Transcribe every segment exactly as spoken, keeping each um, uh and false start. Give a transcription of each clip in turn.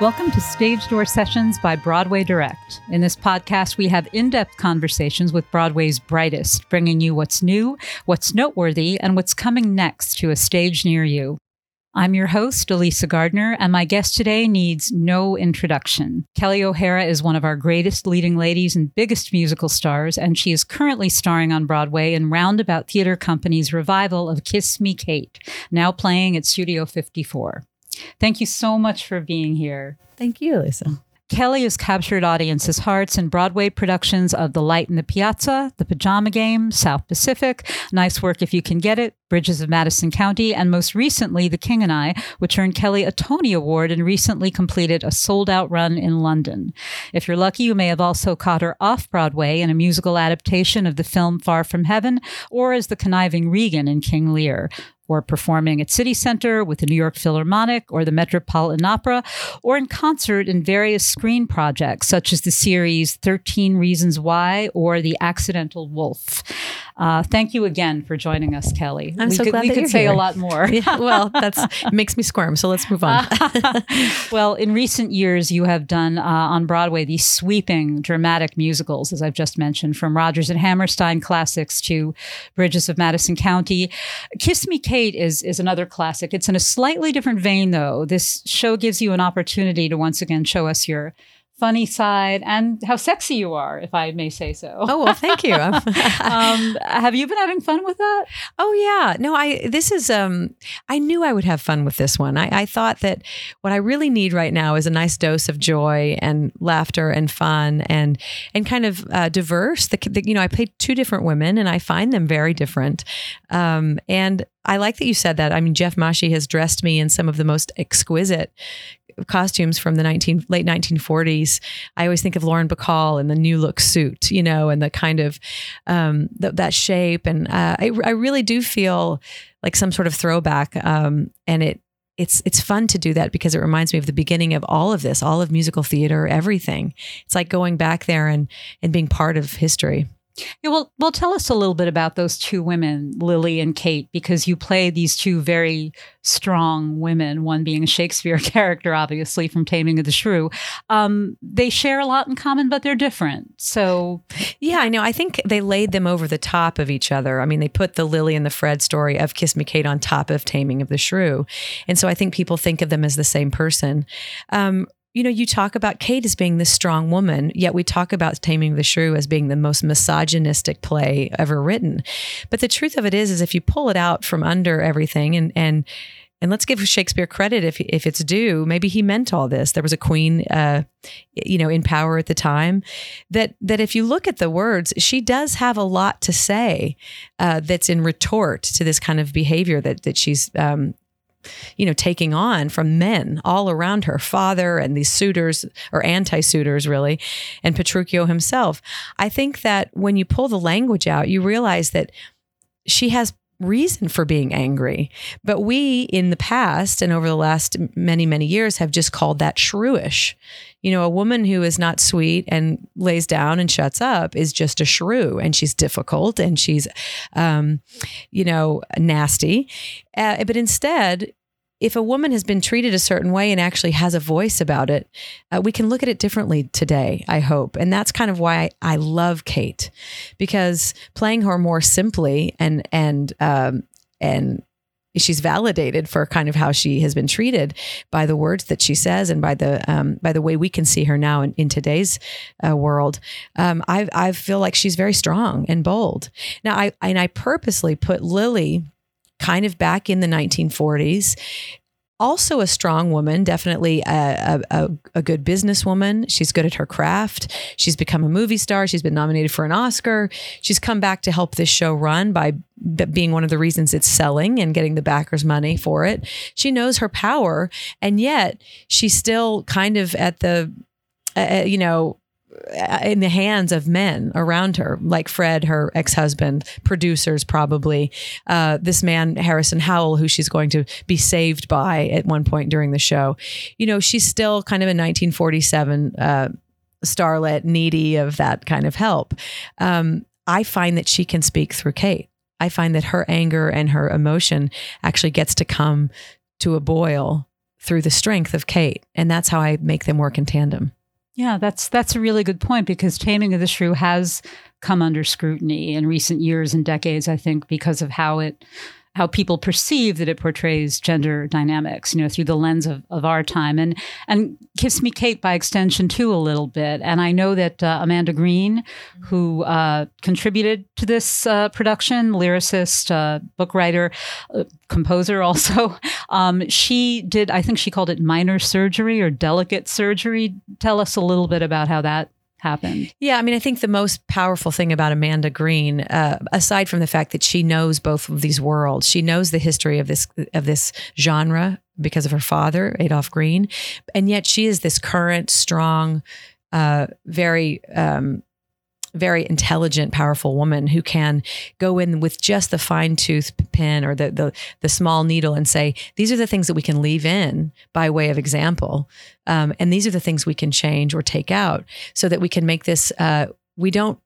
Welcome to Stage Door Sessions by Broadway Direct. In this podcast, we have in-depth conversations with Broadway's brightest, bringing you what's new, what's noteworthy, and what's coming next to a stage near you. I'm your host, Elisa Gardner, and my guest today needs no introduction. Kelli O'Hara is one of our greatest leading ladies and biggest musical stars, and she is currently starring on Broadway in Roundabout Theatre Company's revival of Kiss Me, Kate, now playing at Studio fifty-four. Thank you so much for being here. Thank you, Elisa. Kelli has captured audiences' hearts in Broadway productions of The Light in the Piazza, The Pajama Game, South Pacific, Nice Work If You Can Get It, Bridges of Madison County, and most recently, The King and I, which earned Kelli a Tony Award and recently completed a sold-out run in London. If you're lucky, you may have also caught her off-Broadway in a musical adaptation of the film Far From Heaven, or as the conniving Regan in King Lear, or performing at City Center with the New York Philharmonic or the Metropolitan Opera, or in concert in various screen projects, such as the series thirteen Reasons Why or The Accidental Wolf. Uh, thank you again for joining us, Kelli. I'm we so could, glad we that could you're say here. A lot more. Yeah, well, that's makes me squirm. So let's move on. Well, in recent years, you have done uh, on Broadway these sweeping dramatic musicals, as I've just mentioned, from Rodgers and Hammerstein classics to Bridges of Madison County. Kiss Me, Kate is is another classic. It's in a slightly different vein, though. This show gives you an opportunity to once again show us your funny side and how sexy you are, if I may say so. Oh, well, thank you. um, have you been having fun with that? Oh, yeah. No, I, this is, um, I knew I would have fun with this one. I, I thought that what I really need right now is a nice dose of joy and laughter and fun and, and kind of uh, diverse. The, the, you know, I played two different women and I find them very different. Um, and I like that you said that. I mean, Jeff Mashi has dressed me in some of the most exquisite costumes from the nineteen late nineteen forties. I always think of Lauren Bacall in the new look suit, you know, and the kind of um, th- that shape. And uh, I, I really do feel like some sort of throwback. Um, and it it's it's fun to do that because it reminds me of the beginning of all of this, all of musical theater, everything. It's like going back there and and being part of history. Yeah, well, well, tell us a little bit about those two women, Lily and Kate, because you play these two very strong women, one being a Shakespeare character, obviously, from Taming of the Shrew. Um, they share a lot in common, but they're different. So, yeah, I know. I think they laid them over the top of each other. I mean, they put the Lily and the Fred story of Kiss Me, Kate on top of Taming of the Shrew. And so I think people think of them as the same person. Um You know, you talk about Kate as being this strong woman, yet we talk about Taming of the Shrew as being the most misogynistic play ever written. But the truth of it is, is if you pull it out from under everything and, and, and let's give Shakespeare credit if if it's due, maybe he meant all this. There was a queen, uh, you know, in power at the time that, that if you look at the words, she does have a lot to say uh, that's in retort to this kind of behavior that, that she's, um, you know, taking on from men all around her, father and these suitors or anti-suitors really, and Petruchio himself. I think that when you pull the language out, you realize that she has reason for being angry. But we in the past and over the last many, many years have just called that shrewish. You know, a woman who is not sweet and lays down and shuts up is just a shrew, and she's difficult and she's, um, you know, nasty. Uh, but instead, if a woman has been treated a certain way and actually has a voice about it, uh, we can look at it differently today, I hope. And that's kind of why I, I love Kate, because playing her more simply and, and, um, and she's validated for kind of how she has been treated by the words that she says and by the, um, by the way we can see her now in, in today's uh, world. Um, I, I feel like she's very strong and bold. Now I, and I purposely put Lily kind of back in the nineteen forties. Also a strong woman, definitely a, a, a good businesswoman. She's good at her craft. She's become a movie star. She's been nominated for an Oscar. She's come back to help this show run by being one of the reasons it's selling and getting the backers money for it. She knows her power, and yet she's still kind of at the, uh, you know, in the hands of men around her, like Fred, her ex-husband, producers, probably uh, this man, Harrison Howell, who she's going to be saved by at one point during the show. You know, she's still kind of a nineteen forty-seven uh, starlet, needy of that kind of help. Um, I find that she can speak through Kate. I find that her anger and her emotion actually gets to come to a boil through the strength of Kate. And that's how I make them work in tandem. Yeah, that's that's a really good point, because Taming of the Shrew has come under scrutiny in recent years and decades, I think, because of how it how people perceive that it portrays gender dynamics, you know, through the lens of, of our time. And and Kiss Me, Kate, by extension, too, a little bit. And I know that uh, Amanda Green, who uh, contributed to this uh, production, lyricist, uh, book writer, uh, composer also, um, she did, I think she called it minor surgery or delicate surgery. Tell us a little bit about how that happened. Yeah. I mean, I think the most powerful thing about Amanda Green, uh, aside from the fact that she knows both of these worlds, she knows the history of this, of this genre because of her father, Adolf Green. And yet she is this current, strong, uh, very, um, very intelligent, powerful woman who can go in with just the fine tooth pin or the, the, the small needle and say, these are the things that we can leave in by way of example. Um, and these are the things we can change or take out so that we can make this, uh, we don't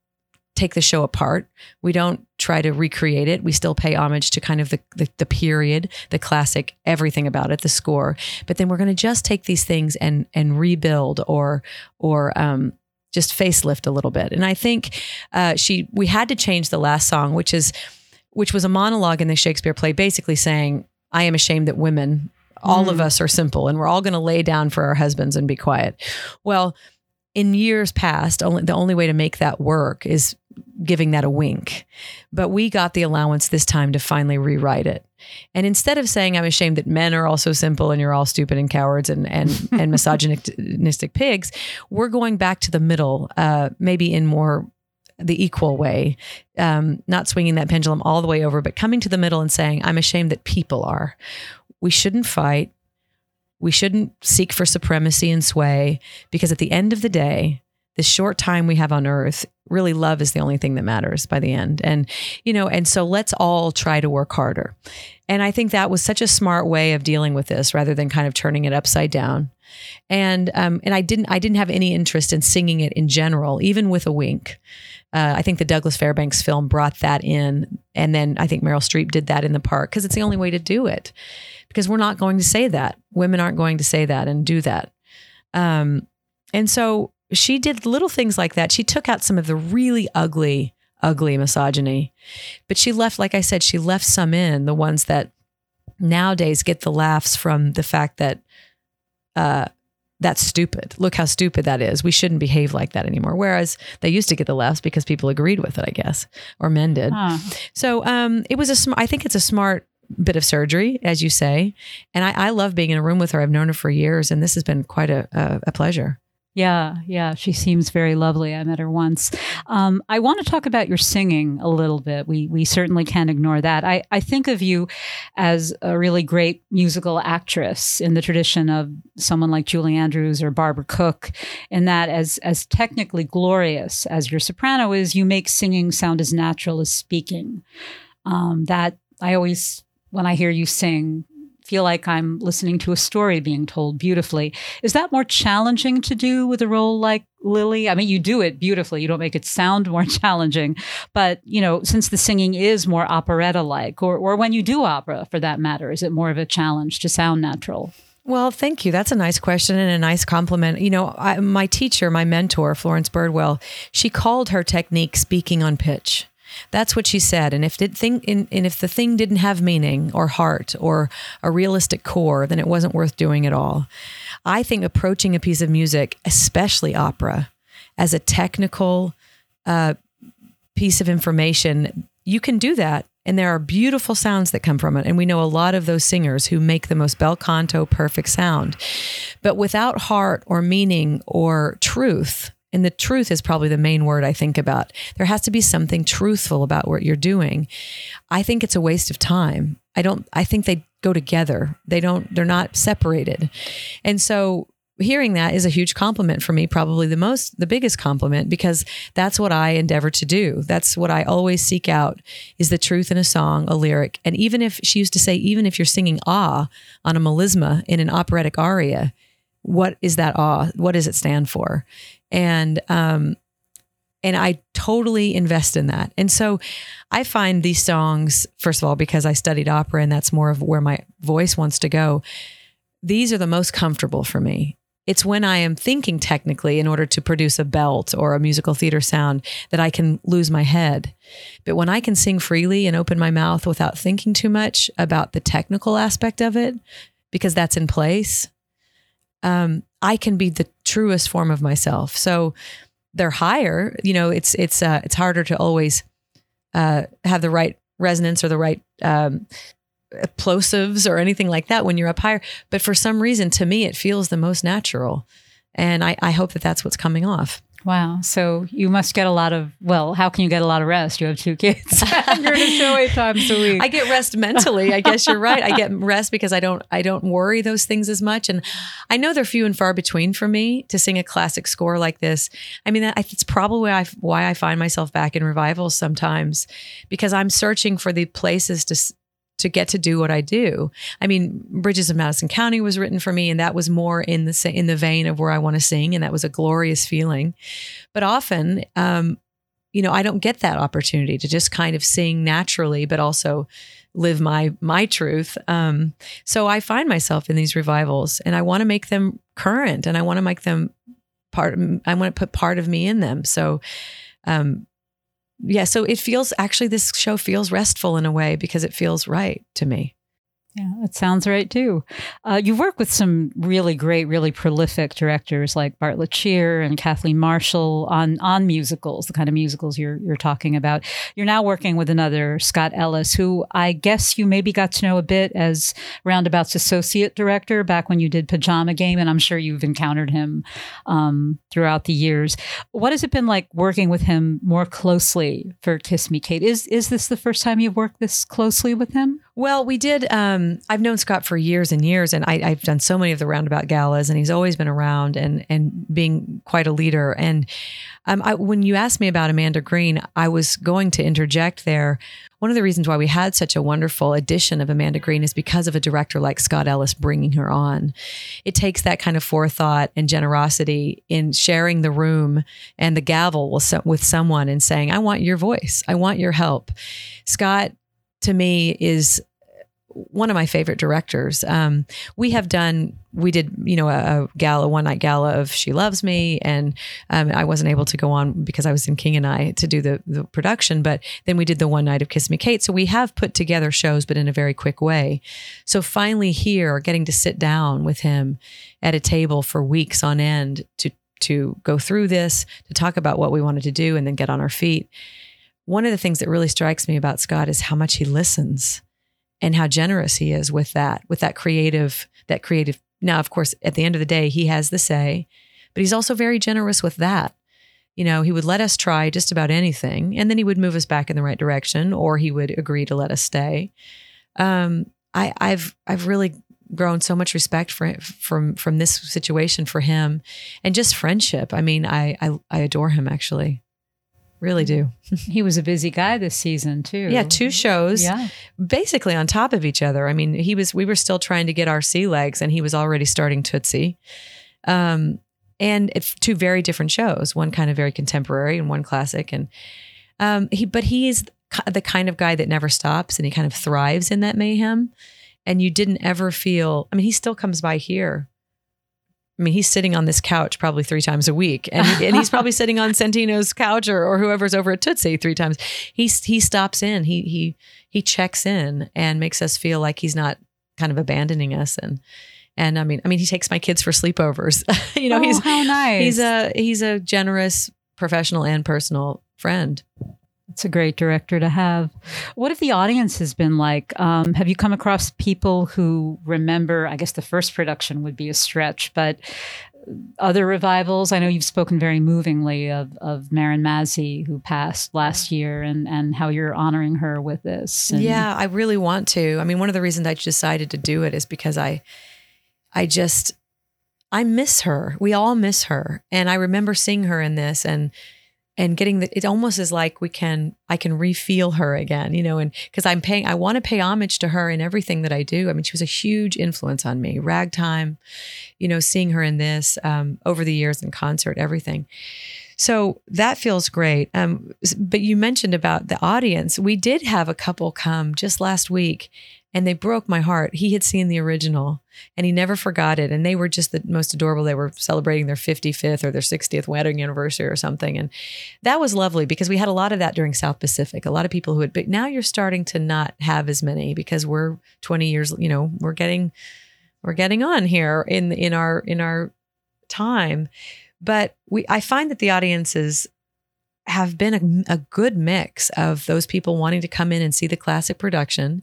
take the show apart. We don't try to recreate it. We still pay homage to kind of the, the, the period, the classic, everything about it, the score, but then we're going to just take these things and, and rebuild or, or, um, just facelift a little bit. And I think uh, she, we had to change the last song, which is, which was a monologue in the Shakespeare play, basically saying, I am ashamed that women, all mm. of us are simple and we're all going to lay down for our husbands and be quiet. Well, in years past, only, the only way to make that work is giving that a wink. But we got the allowance this time to finally rewrite it. And instead of saying, I'm ashamed that men are also simple and you're all stupid and cowards and and, and misogynistic pigs, we're going back to the middle, uh, maybe in more the equal way, um, not swinging that pendulum all the way over, but coming to the middle and saying, I'm ashamed that people are. We shouldn't fight. We shouldn't seek for supremacy and sway, because at the end of the day, the short time we have on earth, really love is the only thing that matters by the end. And, you know, and so let's all try to work harder. And I think that was such a smart way of dealing with this rather than kind of turning it upside down. And, um, and I didn't, I didn't have any interest in singing it in general, even with a wink. Uh, I think the Douglas Fairbanks film brought that in. And then I think Meryl Streep did that in the park, because it's the only way to do it, because we're not going to say that. Women aren't going to say that and do that. Um, and so, she did little things like that. She took out some of the really ugly, ugly misogyny, but she left, like I said, she left some in, the ones that nowadays get the laughs from the fact that, uh, that's stupid. Look how stupid that is. We shouldn't behave like that anymore. Whereas they used to get the laughs because people agreed with it, I guess, or men did. Huh. So, um, it was a, sm- I think it's a smart bit of surgery, as you say. And I, I love being in a room with her. I've known her for years, and this has been quite a, a, a pleasure. Yeah, yeah. She seems very lovely. I met her once. Um, I want to talk about your singing a little bit. We we certainly can't ignore that. I, I think of you as a really great musical actress in the tradition of someone like Julie Andrews or Barbara Cook, in that as, as technically glorious as your soprano is, you make singing sound as natural as speaking. Um, that I always, when I hear you sing, feel like I'm listening to a story being told beautifully. Is that more challenging to do with a role like Lily? I mean, you do it beautifully. You don't make it sound more challenging. But, you know, since the singing is more operetta-like, or, or when you do opera, for that matter, is it more of a challenge to sound natural? Well, thank you. That's a nice question and a nice compliment. You know, I, my teacher, my mentor, Florence Birdwell, she called her technique speaking on pitch. That's what she said. And if the thing, and if the thing didn't have meaning or heart or a realistic core, then it wasn't worth doing at all. I think approaching a piece of music, especially opera, as a technical uh, piece of information, you can do that. And there are beautiful sounds that come from it. And we know a lot of those singers who make the most bel canto perfect sound. But without heart or meaning or truth, and the truth is probably the main word I think about. There has to be something truthful about what you're doing. I think it's a waste of time. I don't, I think they go together. They don't, they're not separated. And so hearing that is a huge compliment for me, probably the most, the biggest compliment, because that's what I endeavor to do. That's what I always seek out, is the truth in a song, a lyric. And even if, she used to say, even if you're singing ah on a melisma in an operatic aria, what is that ah? What does it stand for? And, um, and I totally invest in that. And so I find these songs, first of all, because I studied opera and that's more of where my voice wants to go, these are the most comfortable for me. It's when I am thinking technically in order to produce a belt or a musical theater sound that I can lose my head. But when I can sing freely and open my mouth without thinking too much about the technical aspect of it, because that's in place, um, I can be the truest form of myself. So they're higher, you know, it's, it's, uh, it's harder to always uh, have the right resonance or the right um plosives or anything like that when you're up higher. But for some reason, to me, it feels the most natural. And I, I hope that that's what's coming off. Wow. So you must get a lot of, well, how can you get a lot of rest? You have two kids. You're in a show eight times a week. I get rest mentally. I guess you're right. I get rest because I don't, I don't worry those things as much. And I know they're few and far between for me to sing a classic score like this. I mean, it's probably why I, why I find myself back in revivals sometimes, because I'm searching for the places to to get to do what I do. I mean, Bridges of Madison County was written for me, and that was more in the in the vein of where I want to sing, and that was a glorious feeling. But often, um, you know, I don't get that opportunity to just kind of sing naturally, but also live my my truth. Um, so I find myself in these revivals, and I want to make them current, and I want to make them part. I want to put part of me in them. So, um, yeah. So it feels, actually this show feels restful in a way because it feels right to me. Yeah, that sounds right too. Uh, you work with some really great, really prolific directors like Bartlett Shear and Kathleen Marshall on on musicals, the kind of musicals you're you're talking about. You're now working with another, Scott Ellis, who I guess you maybe got to know a bit as Roundabout's associate director back when you did Pajama Game, and I'm sure you've encountered him um, throughout the years. What has it been like working with him more closely for Kiss Me, Kate? Is is this the first time you've worked this closely with him? Well, we did. Um, I've known Scott for years and years, and I, I've done so many of the Roundabout galas, and he's always been around and and being quite a leader. And um, I, when you asked me about Amanda Green, I was going to interject there. One of the reasons why we had such a wonderful addition of Amanda Green is because of a director like Scott Ellis bringing her on. It takes that kind of forethought and generosity in sharing the room and the gavel with someone and saying, I want your voice. I want your help. Scott, to me, is one of my favorite directors. Um, we have done, we did, you know, a, a gala, one night gala of She Loves Me. And um, I wasn't able to go on because I was in King and I to do the, the production, but then we did the one night of Kiss Me, Kate. So we have put together shows, but in a very quick way. So finally here, getting to sit down with him at a table for weeks on end to, to go through this, to talk about what we wanted to do and then get on our feet. One of the things that really strikes me about Scott is how much he listens and how generous he is with that, with that creative, that creative. Now, of course, at the end of the day, he has the say, but he's also very generous with that. You know, he would let us try just about anything, and then he would move us back in the right direction, or he would agree to let us stay. Um, I, I've, I've really grown so much respect for from, from this situation for him and just friendship. I mean, I, I, I adore him actually. Really do. He was a busy guy this season too. Yeah, two shows yeah. basically on top of each other. I mean, he was we were still trying to get our sea legs and he was already starting Tootsie. Um, and it's two very different shows, one kind of very contemporary and one classic. And um, he, but he is the kind of guy that never stops, and he kind of thrives in that mayhem. And you didn't ever feel, I mean, he still comes by here. I mean, he's sitting on this couch probably three times a week, and, and he's probably sitting on Santino's couch or, or whoever's over at Tootsie three times. He he stops in, he he he checks in, and makes us feel like he's not kind of abandoning us. And and I mean, I mean, he takes my kids for sleepovers. you know, oh, he's how nice. He's a he's a generous professional and personal friend. It's a great director to have. What have the audience has been like? Um, have you come across people who remember, I guess the first production would be a stretch, but other revivals? I know you've spoken very movingly of, of Marin Mazzie, who passed last year, and, and how you're honoring her with this. And yeah, I really want to. I mean, one of the reasons I decided to do it is because I, I just, I miss her. We all miss her. And I remember seeing her in this, and And getting the, it almost is like we can, I can refeel her again, you know, and because I'm paying, I want to pay homage to her in everything that I do. I mean, she was a huge influence on me. Ragtime, you know, seeing her in this um, over the years in concert, everything. So that feels great. Um, but you mentioned about the audience. We did have a couple come just last week, and they broke my heart. He had seen the original and he never forgot it. And they were just the most adorable. They were celebrating their fifty-fifth or their sixtieth wedding anniversary or something. And that was lovely because we had a lot of that during South Pacific. A lot of people who had, but now you're starting to not have as many because we're twenty years, you know, we're getting, we're getting on here in, in our, in our time. But we, I find that the audiences have been a, a good mix of those people wanting to come in and see the classic production,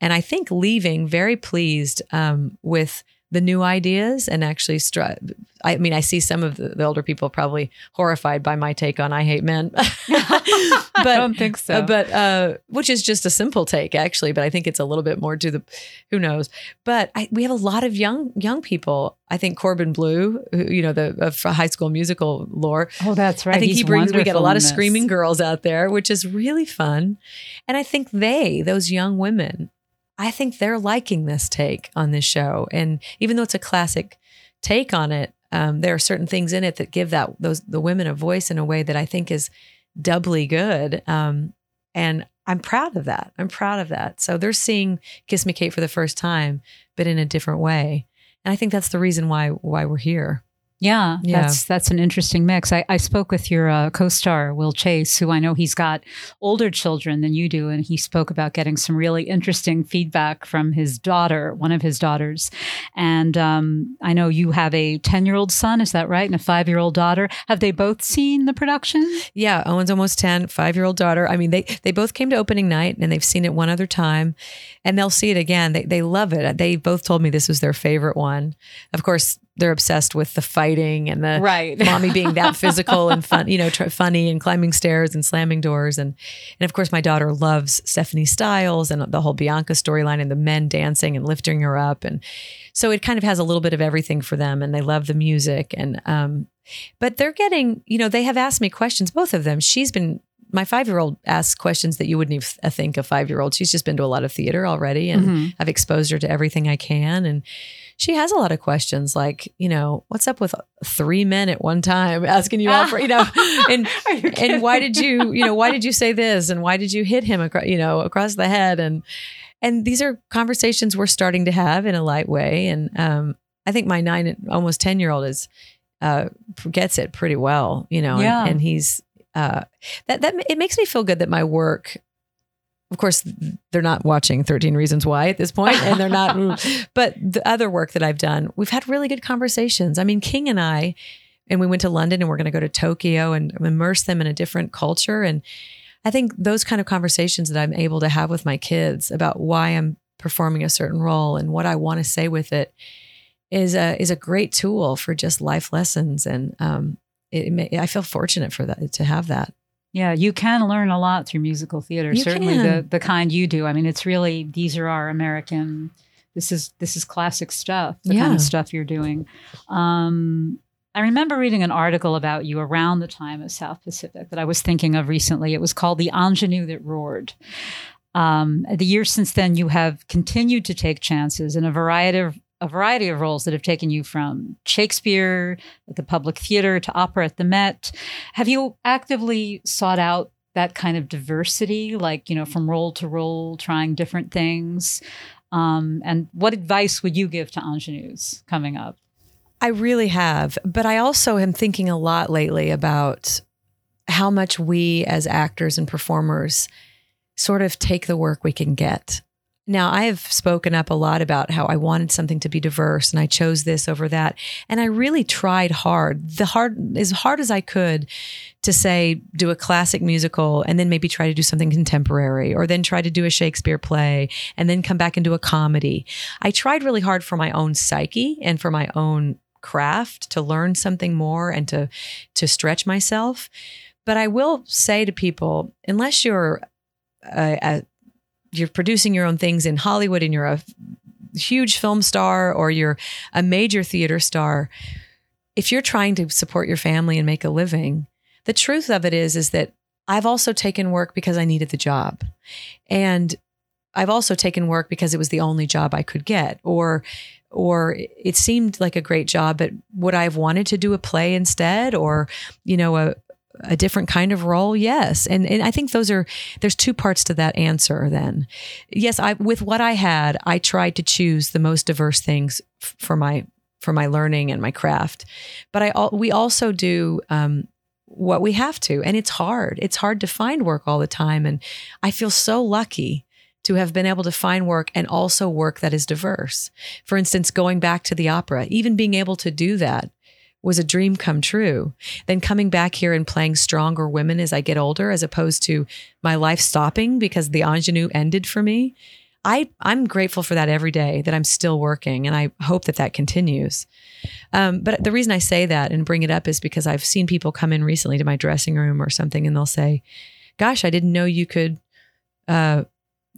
and I think leaving very pleased um, with the new ideas and actually, stru- I mean, I see some of the, the older people probably horrified by my take on I Hate Men. but, I don't think so. But uh, which is just a simple take, actually. But I think it's a little bit more to the, who knows. But I, we have a lot of young young people. I think Corbin Bleu, who, you know, the of High School Musical lore. Oh, that's right. I think He's he brings, we get a lot of screaming girls out there, which is really fun. And I think they, those young women, I think they're liking this take on this show. And even though it's a classic take on it, um, there are certain things in it that give that those the women a voice in a way that I think is doubly good. Um, and I'm proud of that. I'm proud of that. So they're seeing Kiss Me, Kate for the first time, but in a different way. And I think that's the reason why why we're here. Yeah, yeah, that's that's an interesting mix. I, I spoke with your uh, co-star, Will Chase, who I know he's got older children than you do. And he spoke about getting some really interesting feedback from his daughter, one of his daughters. And um, I know you have a ten-year-old son, is that right? And a five-year-old daughter. Have they both seen the production? Yeah, Owen's almost ten, five-year-old daughter. I mean, they, they both came to opening night and they've seen it one other time. And they'll see it again. They they love it. They both told me this was their favorite one. Of course, they're obsessed with the fighting and the right. mommy being that physical and fun, you know, tr- funny and climbing stairs and slamming doors. And, and of course, my daughter loves Stephanie Styles and the whole Bianca storyline and the men dancing and lifting her up. And so it kind of has a little bit of everything for them, and they love the music. And, um, but they're getting, you know, they have asked me questions, both of them. She's been, my five-year-old asks questions that you wouldn't even think a five-year-old. She's just been to a lot of theater already, and mm-hmm. I've exposed her to everything I can. And she has a lot of questions like, you know, what's up with three men at one time asking you all for, you know, and you and why did you, you know, why did you say this? And why did you hit him, acro- you know, across the head? And, and these are conversations we're starting to have in a light way. And um, I think my nine, almost ten-year-old is, uh, gets it pretty well, you know, yeah. and, and he's, uh, that, that it makes me feel good that my work, of course, they're not watching thirteen Reasons Why at this point, and they're not, but the other work that I've done, we've had really good conversations. I mean, King and I, and we went to London and we're going to go to Tokyo and immerse them in a different culture. And I think those kind of conversations that I'm able to have with my kids about why I'm performing a certain role and what I want to say with it is a, is a great tool for just life lessons. And, um, it, it, I feel fortunate for that, to have that. Yeah, you can learn a lot through musical theater. You certainly can. the the kind you do. I mean, it's really, these are our American, this is this is classic stuff, the yeah. kind of stuff you're doing. Um, I remember reading an article about you around the time of South Pacific that I was thinking of recently. It was called The Ingenue That Roared. Um, the years since then, you have continued to take chances in a variety of a variety of roles that have taken you from Shakespeare at the Public Theater to opera at the Met. Have you actively sought out that kind of diversity, like, you know, from role to role, trying different things? Um, and what advice would you give to ingenues coming up? I really have, but I also am thinking a lot lately about how much we as actors and performers sort of take the work we can get. Now, I have spoken up a lot about how I wanted something to be diverse and I chose this over that. And I really tried hard, the hard, as hard as I could to say, do a classic musical and then maybe try to do something contemporary, or then try to do a Shakespeare play and then come back and do a comedy. I tried really hard for my own psyche and for my own craft to learn something more and to, to stretch myself. But I will say to people, unless you're a, a you're producing your own things in Hollywood and you're a huge film star or you're a major theater star, if you're trying to support your family and make a living, the truth of it is, is that I've also taken work because I needed the job. And I've also taken work because it was the only job I could get, or or it seemed like a great job, but would I have wanted to do a play instead, or, you know, a a different kind of role? Yes. And and I think those are, there's two parts to that answer then. Yes, I with what I had, I tried to choose the most diverse things f- for my for my learning and my craft. But I we also do um what we have to, and it's hard. It's hard to find work all the time, and I feel so lucky to have been able to find work, and also work that is diverse. For instance, going back to the opera, even being able to do that was a dream come true. Then coming back here and playing stronger women as I get older, as opposed to my life stopping because the ingenue ended for me. I, I'm grateful for that every day, that I'm still working, and I hope that that continues. Um, but the reason I say that and bring it up is because I've seen people come in recently to my dressing room or something, and they'll say, gosh, I didn't know you could uh,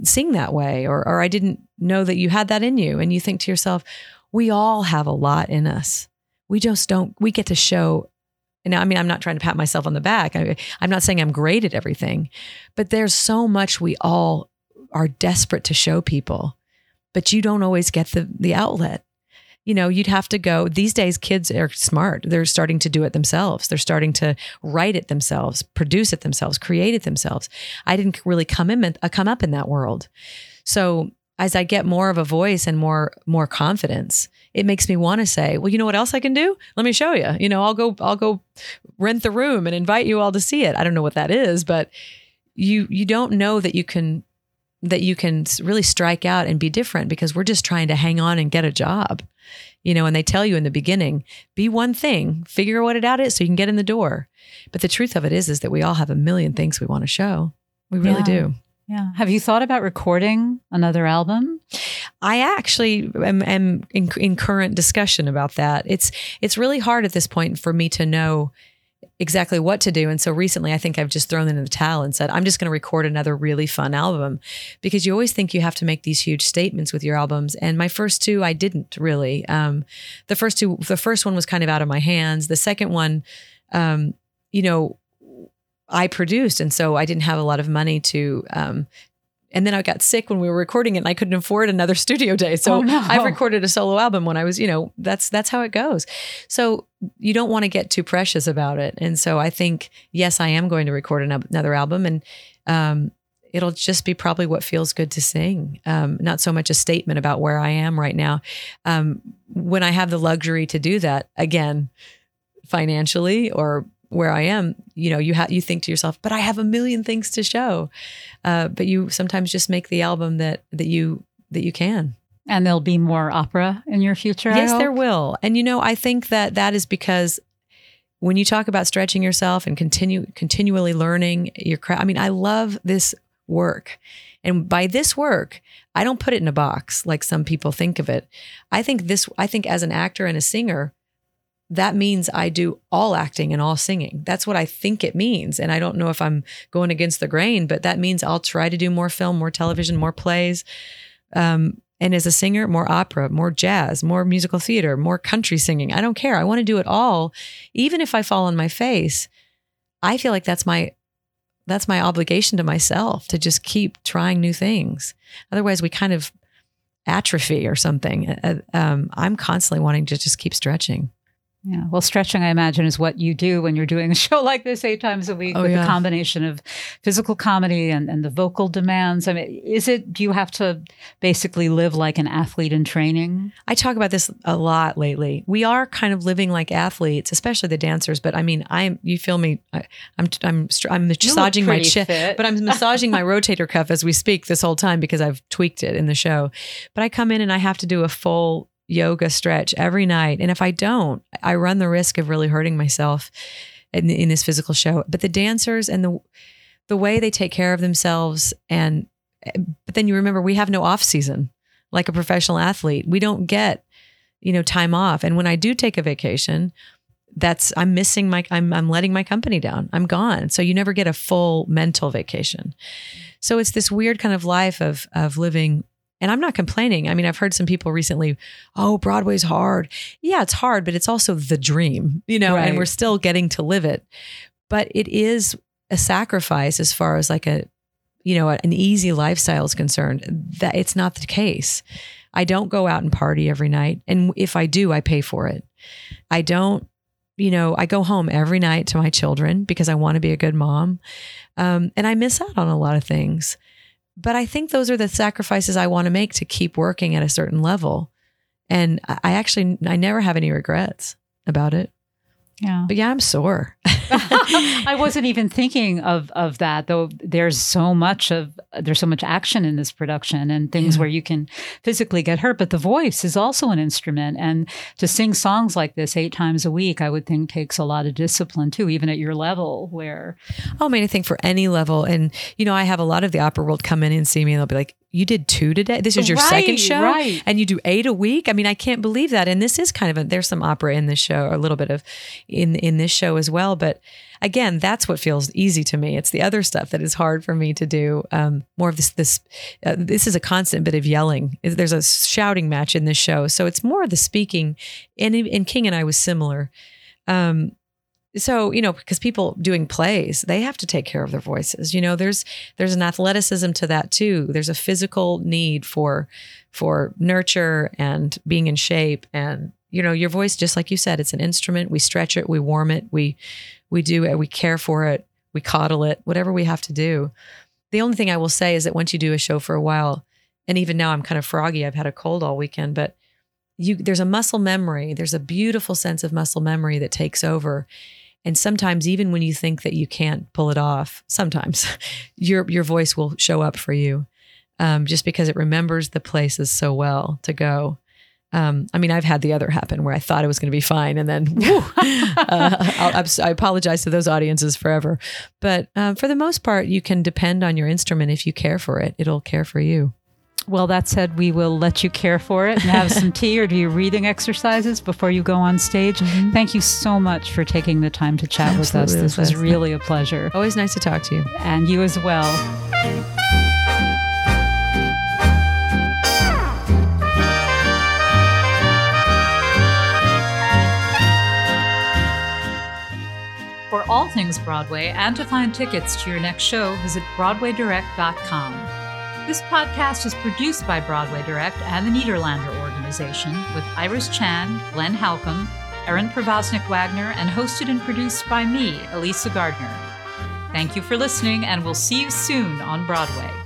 sing that way, or, or I didn't know that you had that in you. And you think to yourself, we all have a lot in us. We just don't, we get to show. And I mean, I'm not trying to pat myself on the back. I, I'm not saying I'm great at everything, but there's so much we all are desperate to show people, but you don't always get the, the outlet. You know, you'd have to go, these days kids are smart. They're starting to do it themselves. They're starting to write it themselves, produce it themselves, create it themselves. I didn't really come in, come up in that world. So as I get more of a voice and more, more confidence, it makes me want to say, well, you know what else I can do? Let me show you. You know, I'll go, I'll go rent the room and invite you all to see it. I don't know what that is, but you, you don't know that you can, that you can really strike out and be different, because we're just trying to hang on and get a job, you know, and they tell you in the beginning, be one thing, figure what it out is so you can get in the door. But the truth of it is, is that we all have a million things we want to show. We really yeah. do. Yeah. Have you thought about recording another album? I actually am, am in, in current discussion about that. It's, it's really hard at this point for me to know exactly what to do. And so recently I think I've just thrown it in the towel and said, I'm just going to record another really fun album, because you always think you have to make these huge statements with your albums. And my first two, I didn't really. Um, the first two, the first one was kind of out of my hands. The second one, um, you know, I produced. And so I didn't have a lot of money to, um, and then I got sick when we were recording it, and I couldn't afford another studio day. So oh, no. I've recorded a solo album when I was, you know, that's, that's how it goes. So you don't want to get too precious about it. And so I think, yes, I am going to record an, another album, and um, it'll just be probably what feels good to sing. Um, not so much a statement about where I am right now. Um, when I have the luxury to do that again, financially or where I am, you know, you ha- you think to yourself, but I have a million things to show. Uh, but you sometimes just make the album that, that you, that you can. And there'll be more opera in your future. Yes, there will. And, you know, I think that that is because when you talk about stretching yourself and continue, continually learning your craft, I mean, I love this work. And by this work, I don't put it in a box like some people think of it. I think this, I think as an actor and a singer, that means I do all acting and all singing. That's what I think it means. And I don't know if I'm going against the grain, but that means I'll try to do more film, more television, more plays. Um, and as a singer, more opera, more jazz, more musical theater, more country singing. I don't care. I want to do it all. Even if I fall on my face, I feel like that's my, that's my obligation to myself to just keep trying new things. Otherwise we kind of atrophy or something. Uh, um, I'm constantly wanting to just keep stretching. Yeah. Well, stretching, I imagine, is what you do when you're doing a show like this eight times a week, oh, with yeah. a combination of physical comedy and, and the vocal demands. I mean, is it, do you have to basically live like an athlete in training? I talk about this a lot lately. We are kind of living like athletes, especially the dancers. But I mean, I'm, you feel me, I, I'm, I'm, I'm massaging my chin, but I'm massaging my rotator cuff as we speak this whole time because I've tweaked it in the show. But I come in and I have to do a full yoga stretch every night. And if I don't, I run the risk of really hurting myself in, in this physical show. But the dancers and the the way they take care of themselves, and but then you remember we have no off season like a professional athlete. We don't get, you know, time off. And when I do take a vacation, that's I'm missing my I'm I'm letting my company down. I'm gone. So you never get a full mental vacation. So it's this weird kind of life of of living. And I'm not complaining. I mean, I've heard some people recently, oh, Broadway's hard. Yeah, it's hard, but it's also the dream, you know, right. And we're still getting to live it. But it is a sacrifice as far as like a you know, an easy lifestyle is concerned, that it's not the case. I don't go out and party every night. And if I do, I pay for it. I don't, you know, I go home every night to my children because I want to be a good mom. Um, and I miss out on a lot of things. But I think those are the sacrifices I want to make to keep working at a certain level. And I actually, I never have any regrets about it. Yeah. But yeah, I'm sore. I wasn't even thinking of, of that, though. There's so much of, there's so much action in this production and things yeah. where you can physically get hurt, but the voice is also an instrument. And to sing songs like this eight times a week, I would think takes a lot of discipline too, even at your level where. Oh, I mean, I think for any level. And, you know, I have a lot of the opera world come in and see me and they'll be like, you did two today. This is your right, second show right. and you do eight a week. I mean, I can't believe that. And this is kind of a, there's some opera in this show, or a little bit of in, in this show as well. But again, that's what feels easy to me. It's the other stuff that is hard for me to do. Um, more of this, this, uh, this is a constant bit of yelling. There's a shouting match in this show. So it's more of the speaking, and in King and I was similar. Um, So, you know, because people doing plays, they have to take care of their voices. You know, there's there's an athleticism to that, too. There's a physical need for for nurture and being in shape. And, you know, your voice, just like you said, it's an instrument. We stretch it. We warm it. We we do it. We care for it. We coddle it, whatever we have to do. The only thing I will say is that once you do a show for a while, and even now I'm kind of froggy. I've had a cold all weekend, but you there's a muscle memory. There's a beautiful sense of muscle memory that takes over. And sometimes, even when you think that you can't pull it off, sometimes your your voice will show up for you, um, just because it remembers the places so well to go. Um, I mean, I've had the other happen where I thought it was going to be fine, and then woo, uh, I'll, I apologize to those audiences forever. But uh, for the most part, you can depend on your instrument if you care for it; it'll care for you. Well, that said, we will let you care for it and have some tea or do your breathing exercises before you go on stage. Mm-hmm. Thank you so much for taking the time to chat Absolutely with us. This was really a pleasure. Always nice to talk to you. And you as well. For all things Broadway and to find tickets to your next show, visit broadway direct dot com. This podcast is produced by Broadway Direct and the Niederlander Organization with Iris Chan, Glenn Halcomb, Erin Provoznik-Wagner, and hosted and produced by me, Elisa Gardner. Thank you for listening, and we'll see you soon on Broadway.